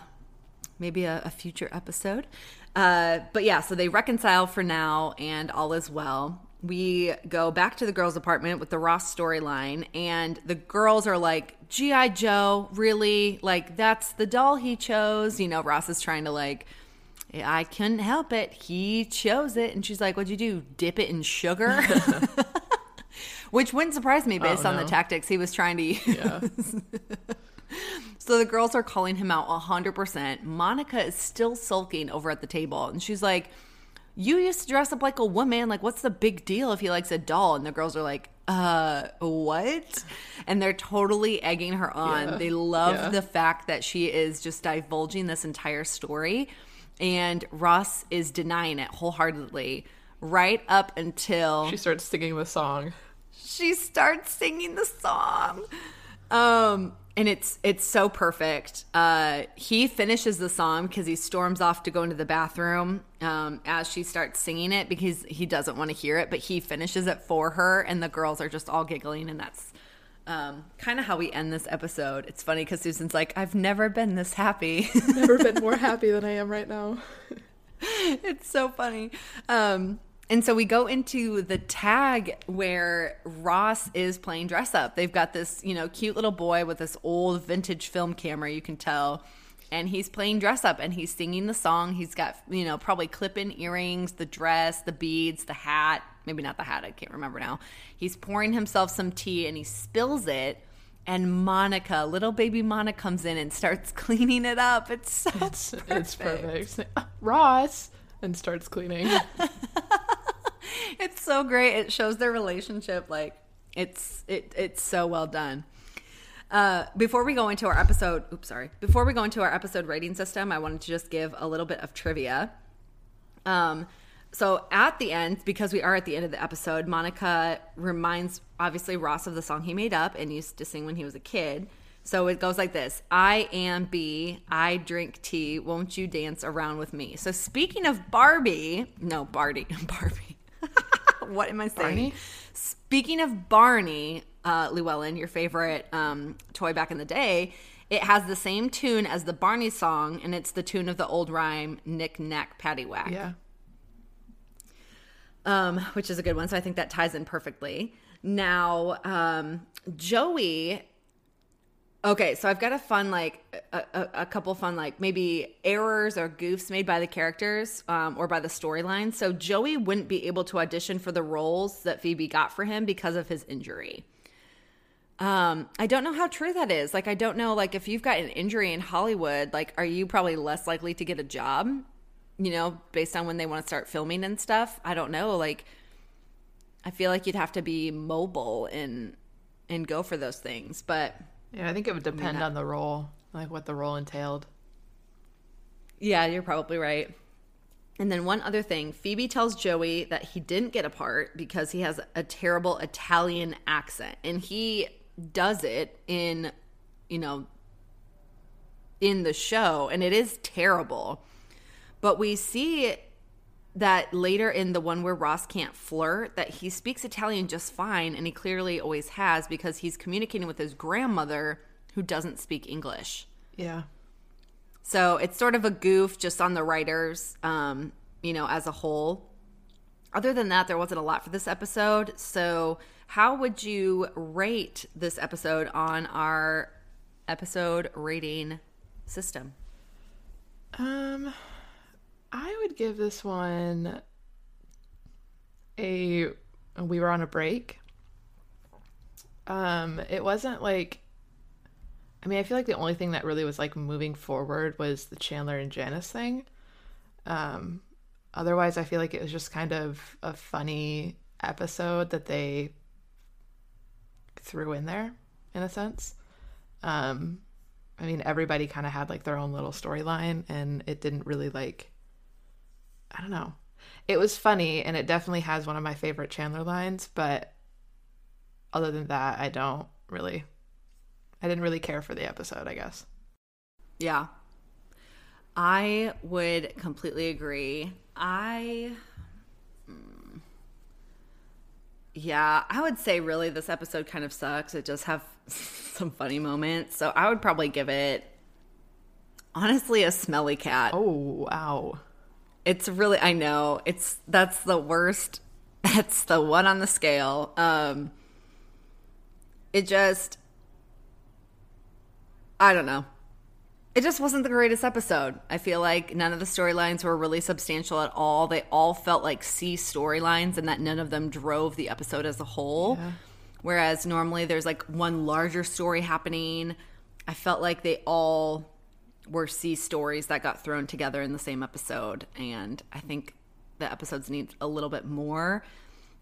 maybe a, a future episode. Uh, but, yeah, so they reconcile for now and all is well. We go back to the girls' apartment with the Ross storyline, and the girls are like, G I. Joe, really? Like, that's the doll he chose. You know, Ross is trying to, like, I couldn't help it. He chose it. And she's like, what'd you do, dip it in sugar? Which wouldn't surprise me based oh, no. on the tactics he was trying to use. Yeah. So the girls are calling him out one hundred percent. Monica is still sulking over at the table, and she's like, you used to dress up like a woman. Like, what's the big deal if he likes a doll? And the girls are like, uh, what? And they're totally egging her on. Yeah. They love yeah. the fact that she is just divulging this entire story. And Ross is denying it wholeheartedly right up until... She starts singing the song. She starts singing the song. Um... And it's it's so perfect. Uh, he finishes the song because he storms off to go into the bathroom um, as she starts singing it because he doesn't want to hear it, but he finishes it for her, and the girls are just all giggling, and that's um, kind of how we end this episode. It's funny because Susan's like, I've never been this happy. Never been more happy than I am right now. It's so funny. Um And so we go into the tag where Ross is playing dress up. They've got this, you know, cute little boy with this old vintage film camera, you can tell. And he's playing dress up and he's singing the song. He's got, you know, probably clip-in earrings, the dress, the beads, the hat. Maybe not the hat. I can't remember now. He's pouring himself some tea and he spills it. And Monica, little baby Monica, comes in and starts cleaning it up. It's so it's, perfect. It's perfect. Ross. And starts cleaning. It's so great. It shows their relationship. Like, it's it it's so well done. Uh, before we go into our episode, oops, sorry. Before we go into our episode rating system, I wanted to just give a little bit of trivia. Um, so at the end, because we are at the end of the episode, Monica reminds obviously Ross of the song he made up and used to sing when he was a kid. So it goes like this. I am B. I drink tea. Won't you dance around with me? So speaking of Barbie, no, Barty, Barbie. What am I saying? Barney? Speaking of Barney, uh, Llewellyn, your favorite um, toy back in the day, it has the same tune as the Barney song, and it's the tune of the old rhyme, Knick Knack Patty Whack. Yeah. Um, which is a good one. So I think that ties in perfectly. Now, um, Joey... Okay, so I've got a fun, like, a, a, a couple fun, like, maybe errors or goofs made by the characters um, or by the storyline. So Joey wouldn't be able to audition for the roles that Phoebe got for him because of his injury. Um, I don't know how true that is. Like, I don't know, like, if you've got an injury in Hollywood, like, are you probably less likely to get a job, you know, based on when they want to start filming and stuff? I don't know. Like, I feel like you'd have to be mobile and and go for those things, but... Yeah, I think it would depend I mean, that, on the role, like what the role entailed. Yeah, you're probably right. And then one other thing, Phoebe tells Joey that he didn't get a part because he has a terrible Italian accent. And he does it in, you know, in the show, and it is terrible. But we see that later in the one where Ross can't flirt, that he speaks Italian just fine, and he clearly always has because he's communicating with his grandmother who doesn't speak English. Yeah. So it's sort of a goof just on the writers, um, you know, as a whole. Other than that, there wasn't a lot for this episode. So how would you rate this episode on our episode rating system? Um... I would give this one a, we were on a break. Um, it wasn't like, I mean, I feel like the only thing that really was like moving forward was the Chandler and Janice thing. Um, otherwise, I feel like it was just kind of a funny episode that they threw in there, in a sense. Um, I mean, everybody kind of had like their own little storyline, and it didn't really like, I don't know. It was funny, and it definitely has one of my favorite Chandler lines, but other than that, I don't really, I didn't really care for the episode, I guess. Yeah. I would completely agree. I, yeah, I would say really this episode kind of sucks. It just have some funny moments. So I would probably give it, honestly, a smelly cat. Oh, wow. It's really, I know, it's, that's the worst, that's the one on the scale. Um, it just, I don't know. It just wasn't the greatest episode. I feel like none of the storylines were really substantial at all. They all felt like C storylines, and that none of them drove the episode as a whole. Yeah. Whereas normally there's like one larger story happening. I felt like they all were C stories that got thrown together in the same episode. And I think the episodes need a little bit more.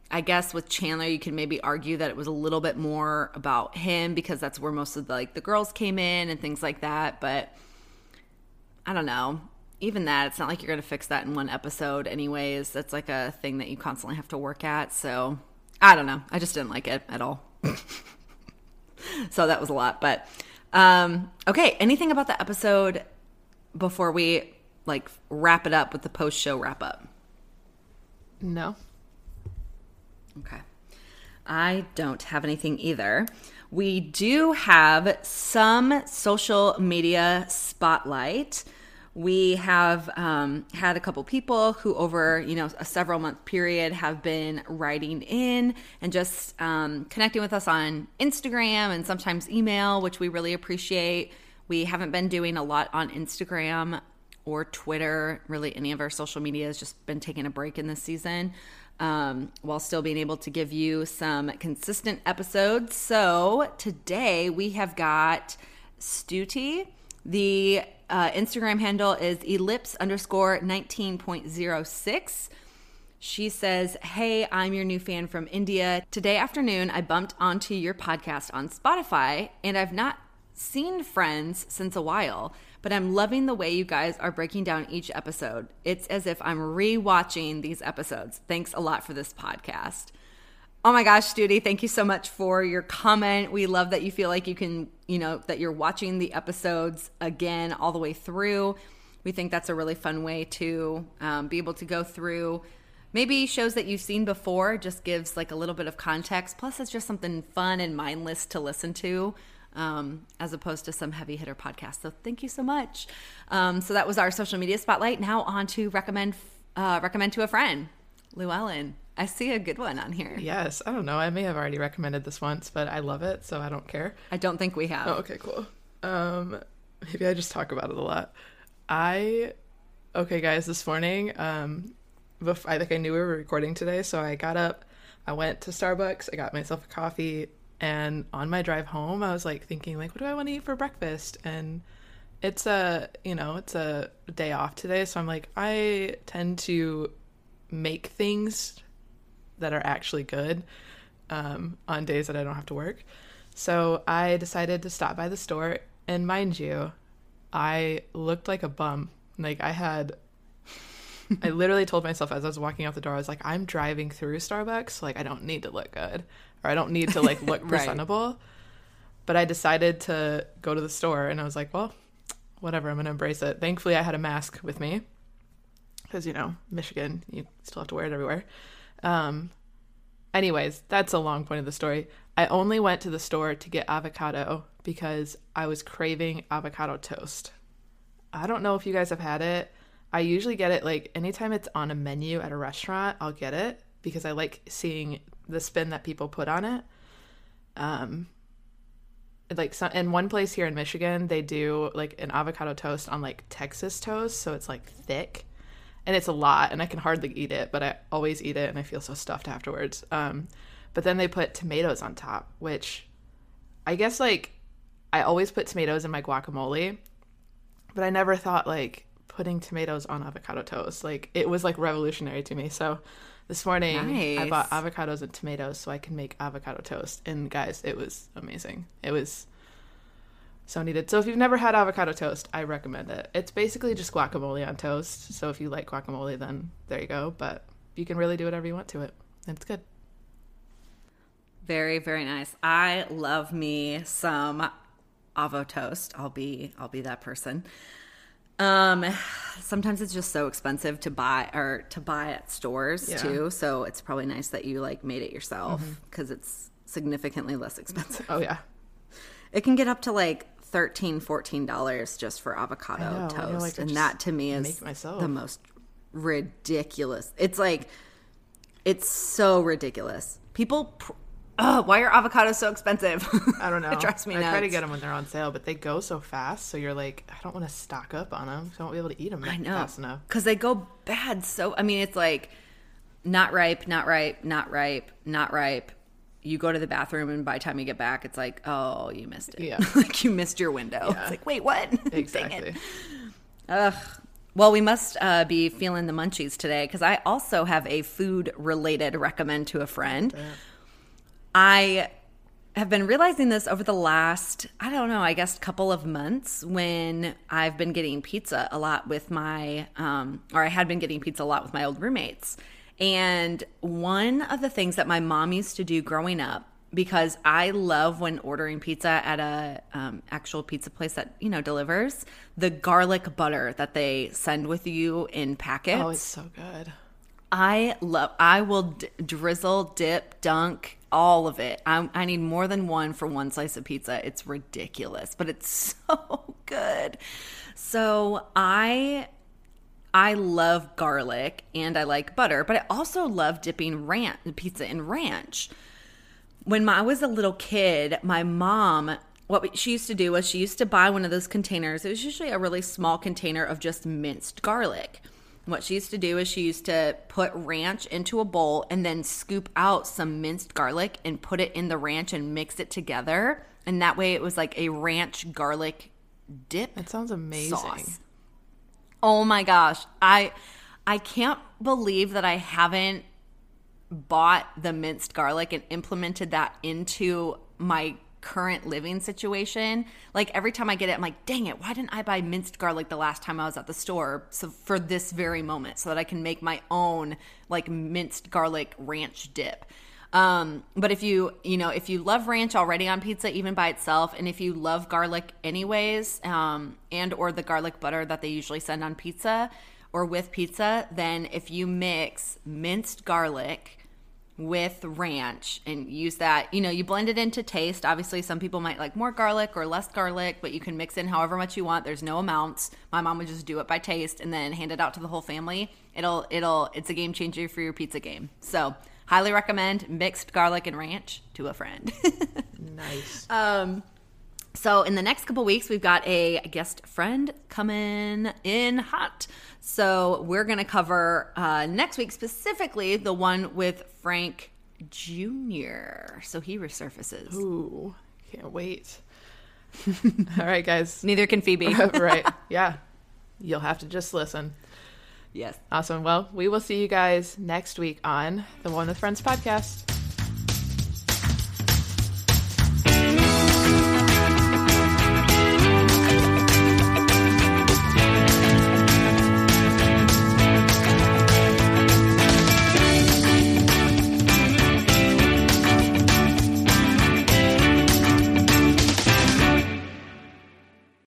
I guess with Chandler, you can maybe argue that it was a little bit more about him because that's where most of the, like, the girls came in and things like that. But I don't know. Even that, it's not like you're going to fix that in one episode anyways. That's like a thing that you constantly have to work at. So I don't know. I just didn't like it at all. So that was a lot. But um, okay, anything about the episode before we, like, wrap it up with the post-show wrap-up? No. Okay. I don't have anything either. We do have some social media spotlight. We have um, had a couple people who over, you know, a several month period have been writing in and just um, connecting with us on Instagram and sometimes email, which we really appreciate. We haven't been doing a lot on Instagram or Twitter. Really, any of our social media has just been taking a break in this season. Um, while still being able to give you some consistent episodes. So today we have got Stuti. The uh, Instagram handle is ellipse underscore nineteen point oh six. She says, "Hey, I'm your new fan from India. Today afternoon, I bumped onto your podcast on Spotify, and I've not seen Friends since a while, but I'm loving the way you guys are breaking down each episode. It's as if I'm re-watching these episodes. Thanks a lot for this podcast." Oh my gosh, Stuti, thank you so much for your comment. We love that you feel like you can, you know, that you're watching the episodes again all the way through. We think that's a really fun way to um, be able to go through maybe shows that you've seen before, just gives like a little bit of context. Plus, it's just something fun and mindless to listen to. Um, as opposed to some heavy hitter podcast. So thank you so much. Um, so that was our social media spotlight. Now on to recommend uh, recommend to a friend. Llewellyn, I see a good one on here. Yes. I don't know. I may have already recommended this once, but I love it, so I don't care. I don't think we have. Oh, okay, cool. Um, maybe I just talk about it a lot. I, okay, guys, this morning, um, before, I think I knew we were recording today, so I got up, I went to Starbucks, I got myself a coffee, and on my drive home, I was like thinking, like, what do I want to eat for breakfast? And it's a, you know, it's a day off today. So I'm like, I tend to make things that are actually good um, on days that I don't have to work. So I decided to stop by the store. And mind you, I looked like a bum. Like I had, I literally told myself as I was walking out the door, I was like, I'm driving through Starbucks. Like I don't need to look good. Or I don't need to, like, look presentable. Right. But I decided to go to the store, and I was like, well, whatever, I'm going to embrace it. Thankfully, I had a mask with me because, you know, Michigan, you still have to wear it everywhere. Um, anyways, that's a long point of the story. I only went to the store to get avocado because I was craving avocado toast. I don't know if you guys have had it. I usually get it, like, anytime it's on a menu at a restaurant, I'll get it because I like seeing the spin that people put on it. Um, like some, in one place here in Michigan, they do like an avocado toast on like Texas toast. So it's like thick and it's a lot and I can hardly eat it, but I always eat it and I feel so stuffed afterwards. Um, but then they put tomatoes on top, which I guess, like, I always put tomatoes in my guacamole, but I never thought, like, putting tomatoes on avocado toast. Like, it was, like, revolutionary to me. So this morning, nice. I bought avocados and tomatoes so I can make avocado toast. And, guys, it was amazing. It was so needed. So if you've never had avocado toast, I recommend it. It's basically just guacamole on toast. So if you like guacamole, then there you go. But you can really do whatever you want to it. It's good. Very, very nice. I love me some avo toast. I'll be, I'll be that person. Um, sometimes it's just so expensive to buy or to buy at stores yeah. too. So it's probably nice that you like made it yourself because mm-hmm. it's significantly less expensive. Oh yeah. It can get up to like thirteen, fourteen dollars just for avocado know, toast. Like, and that to me is the most ridiculous. It's like, it's so ridiculous. People, pr- oh, why are avocados so expensive? I don't know. It drives me nuts. I try to get them when they're on sale, but they go so fast. So you're like, I don't want to stock up on them. So I won't be able to eat them I know. fast enough. Because they go bad. So, I mean, it's like not ripe, not ripe, not ripe, not ripe. You go to the bathroom and by the time you get back, it's like, oh, you missed it. Yeah. Like you missed your window. Yeah. It's like, wait, what? Exactly. Dang it. Ugh. Well, we must uh, be feeling the munchies today because I also have a food-related recommend to a friend. Yeah. I have been realizing this over the last, I don't know, I guess couple of months when I've been getting pizza a lot with my um, – or I had been getting pizza a lot with my old roommates. And one of the things that my mom used to do growing up, because I love when ordering pizza at a um, actual pizza place that, you know, delivers, the garlic butter that they send with you in packets. Oh, it's so good. I love, I will d- drizzle, dip, dunk, all of it. I, I need more than one for one slice of pizza. It's ridiculous, but it's so good. So I... I love garlic and I like butter, but I also love dipping ranch, pizza in ranch. When my, I was a little kid, my mom, what she used to do was she used to buy one of those containers. It was usually a really small container of just minced garlic. And what she used to do is she used to put ranch into a bowl and then scoop out some minced garlic and put it in the ranch and mix it together. And that way it was like a ranch garlic dip. That sounds amazing. Sauce. Oh my gosh. I I can't believe that I haven't bought the minced garlic and implemented that into my current living situation. Like every time I get it, I'm like, dang it, why didn't I buy minced garlic the last time I was at the store so for this very moment so that I can make my own like minced garlic ranch dip. Um, but if you, you know, if you love ranch already on pizza, even by itself, and if you love garlic anyways, um, and or the garlic butter that they usually send on pizza or with pizza, then if you mix minced garlic with ranch and use that, you know, you blend it into taste. Obviously, some people might like more garlic or less garlic, but you can mix in however much you want. There's no amounts. My mom would just do it by taste and then hand it out to the whole family. It'll, it'll, it's a game changer for your pizza game. So highly recommend mixed garlic and ranch to a friend. Nice. Um, so in the next couple weeks, we've got a guest friend coming in hot. So we're going to cover uh, next week specifically the one with Frank Junior So he resurfaces. Ooh, can't wait. All right, guys. Neither can Phoebe. Right. Yeah. You'll have to just listen. Yes. Awesome. Well, we will see you guys next week on the One with Friends podcast.